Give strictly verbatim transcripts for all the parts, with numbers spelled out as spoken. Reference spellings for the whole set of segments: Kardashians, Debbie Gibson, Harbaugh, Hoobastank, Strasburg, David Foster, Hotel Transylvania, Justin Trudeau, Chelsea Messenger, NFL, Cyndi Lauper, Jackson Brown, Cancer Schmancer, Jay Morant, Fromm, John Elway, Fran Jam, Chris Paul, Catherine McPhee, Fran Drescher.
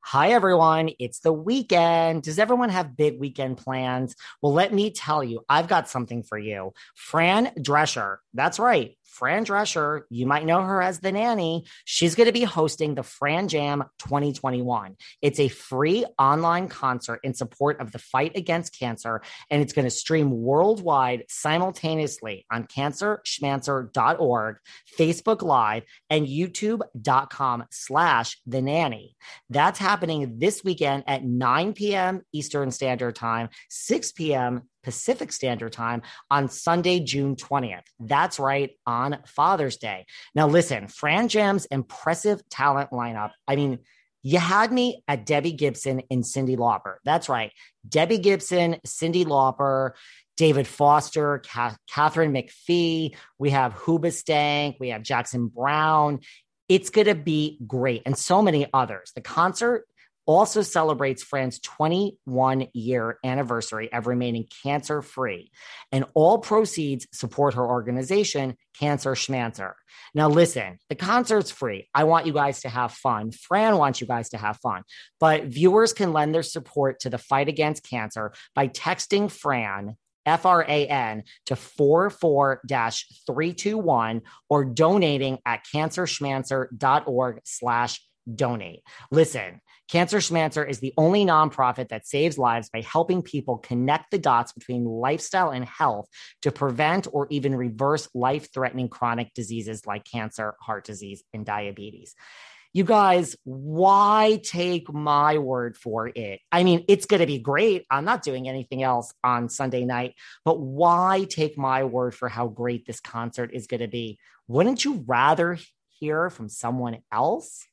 Hi, everyone. It's the weekend. Does everyone have big weekend plans? Well, let me tell you, I've got something for you. Fran Drescher. That's right. Fran Drescher. You might know her as the nanny. She's going to be hosting the Fran Jam twenty twenty-one. It's a free online concert in support of the fight against cancer, and it's going to stream worldwide simultaneously on cancer schmancer dot org, Facebook Live, and youtube.com slash the nanny. That's how happening this weekend at nine p.m. Eastern Standard Time, six p.m. Pacific Standard Time on Sunday, June twentieth. That's right, on Father's Day. Now listen, Fran Jam's impressive talent lineup. I mean, you had me at Debbie Gibson and Cyndi Lauper. That's right, Debbie Gibson, Cyndi Lauper, David Foster, Ka- Catherine McPhee. We have Hoobastank. We have Jackson Brown. It's going to be great. And so many others. The concert also celebrates Fran's twenty-one year anniversary of remaining cancer free. And all proceeds support her organization, Cancer Schmancer. Now, listen, the concert's free. I want you guys to have fun. Fran wants you guys to have fun. But viewers can lend their support to the fight against cancer by texting Fran, F R A N, to four four three two one or donating at cancerschmancer.org slash donate. Listen, Cancer Schmancer is the only nonprofit that saves lives by helping people connect the dots between lifestyle and health to prevent or even reverse life-threatening chronic diseases like cancer, heart disease, and diabetes. You guys, why take my word for it? I mean, it's going to be great. I'm not doing anything else on Sunday night, but why take my word for how great this concert is going to be? Wouldn't you rather hear from someone else?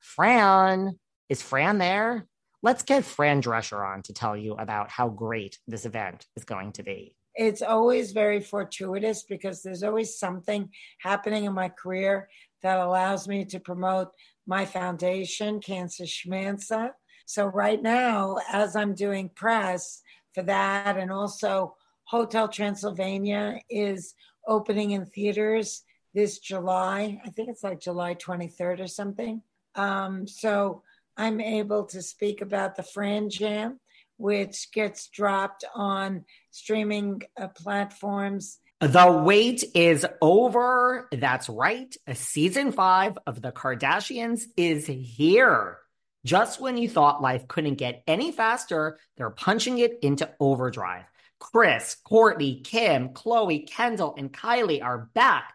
Fran, is Fran there? Let's get Fran Drescher on to tell you about how great this event is going to be. It's always very fortuitous because there's always something happening in my career that allows me to promote my foundation, Cancer Schmancer. So right now, as I'm doing press for that, and also Hotel Transylvania is opening in theaters this July. I think it's like July twenty-third or something. Um, so I'm able to speak about the Fran Jam, which gets dropped on streaming uh, platforms. The wait is over. That's right. Season five of The Kardashians is here. Just when you thought life couldn't get any faster, they're punching it into overdrive. Kris, Kourtney, Kim, Khloe, Kendall, and Kylie are back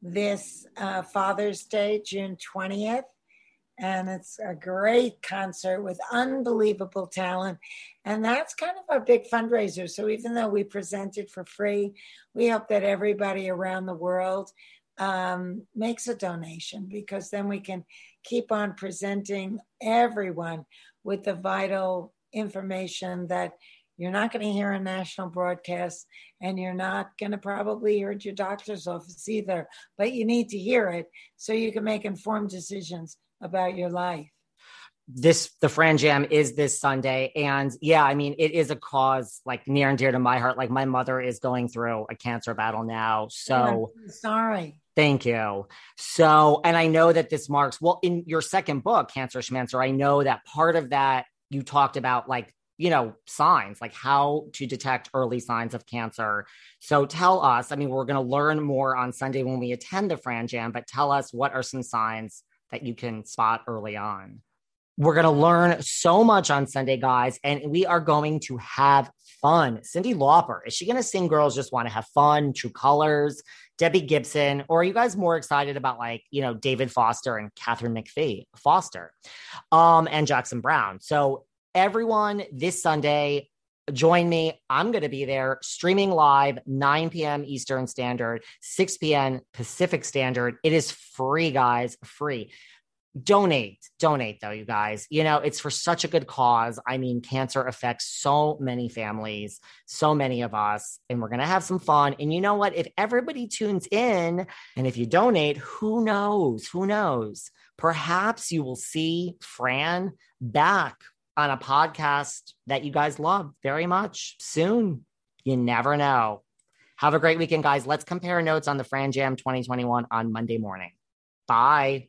This uh, Father's Day, June twentieth, and it's a great concert with unbelievable talent, and that's kind of our big fundraiser. So even though we present it for free, we hope that everybody around the world um, makes a donation, because then we can keep on presenting everyone with the vital information that you're not going to hear a national broadcast, and you're not going to probably hear it at your doctor's office either, but you need to hear it so you can make informed decisions about your life. This, the Fran Jam is this Sunday. And yeah, I mean, it is a cause like near and dear to my heart. Like my mother is going through a cancer battle now. So I'm sorry. Thank you. So, and I know that this marks, well, in your second book, Cancer Schmancer, I know that part of that you talked about, like, you know, signs, like how to detect early signs of cancer. So tell us, I mean, we're going to learn more on Sunday when we attend the Fran Jam, but tell us, what are some signs that you can spot early on? We're going to learn so much on Sunday, guys, and we are going to have fun. Cyndi Lauper, is she going to sing Girls Just Want to Have Fun, True Colors, Debbie Gibson, or are you guys more excited about, like, you know, David Foster and Catherine McPhee, Foster, um, and Jackson Brown? So everyone, this Sunday, join me. I'm going to be there streaming live, nine p.m. Eastern Standard, six p.m. Pacific Standard. It is free, guys, free. Donate, donate though, you guys. You know, it's for such a good cause. I mean, cancer affects so many families, so many of us, and we're going to have some fun. And you know what? If everybody tunes in, and if you donate, who knows? Who knows? Perhaps you will see Fran back on a podcast that you guys love very much soon. You never know. Have a great weekend, guys. Let's compare notes on the Fran Jam twenty twenty-one on Monday morning. Bye.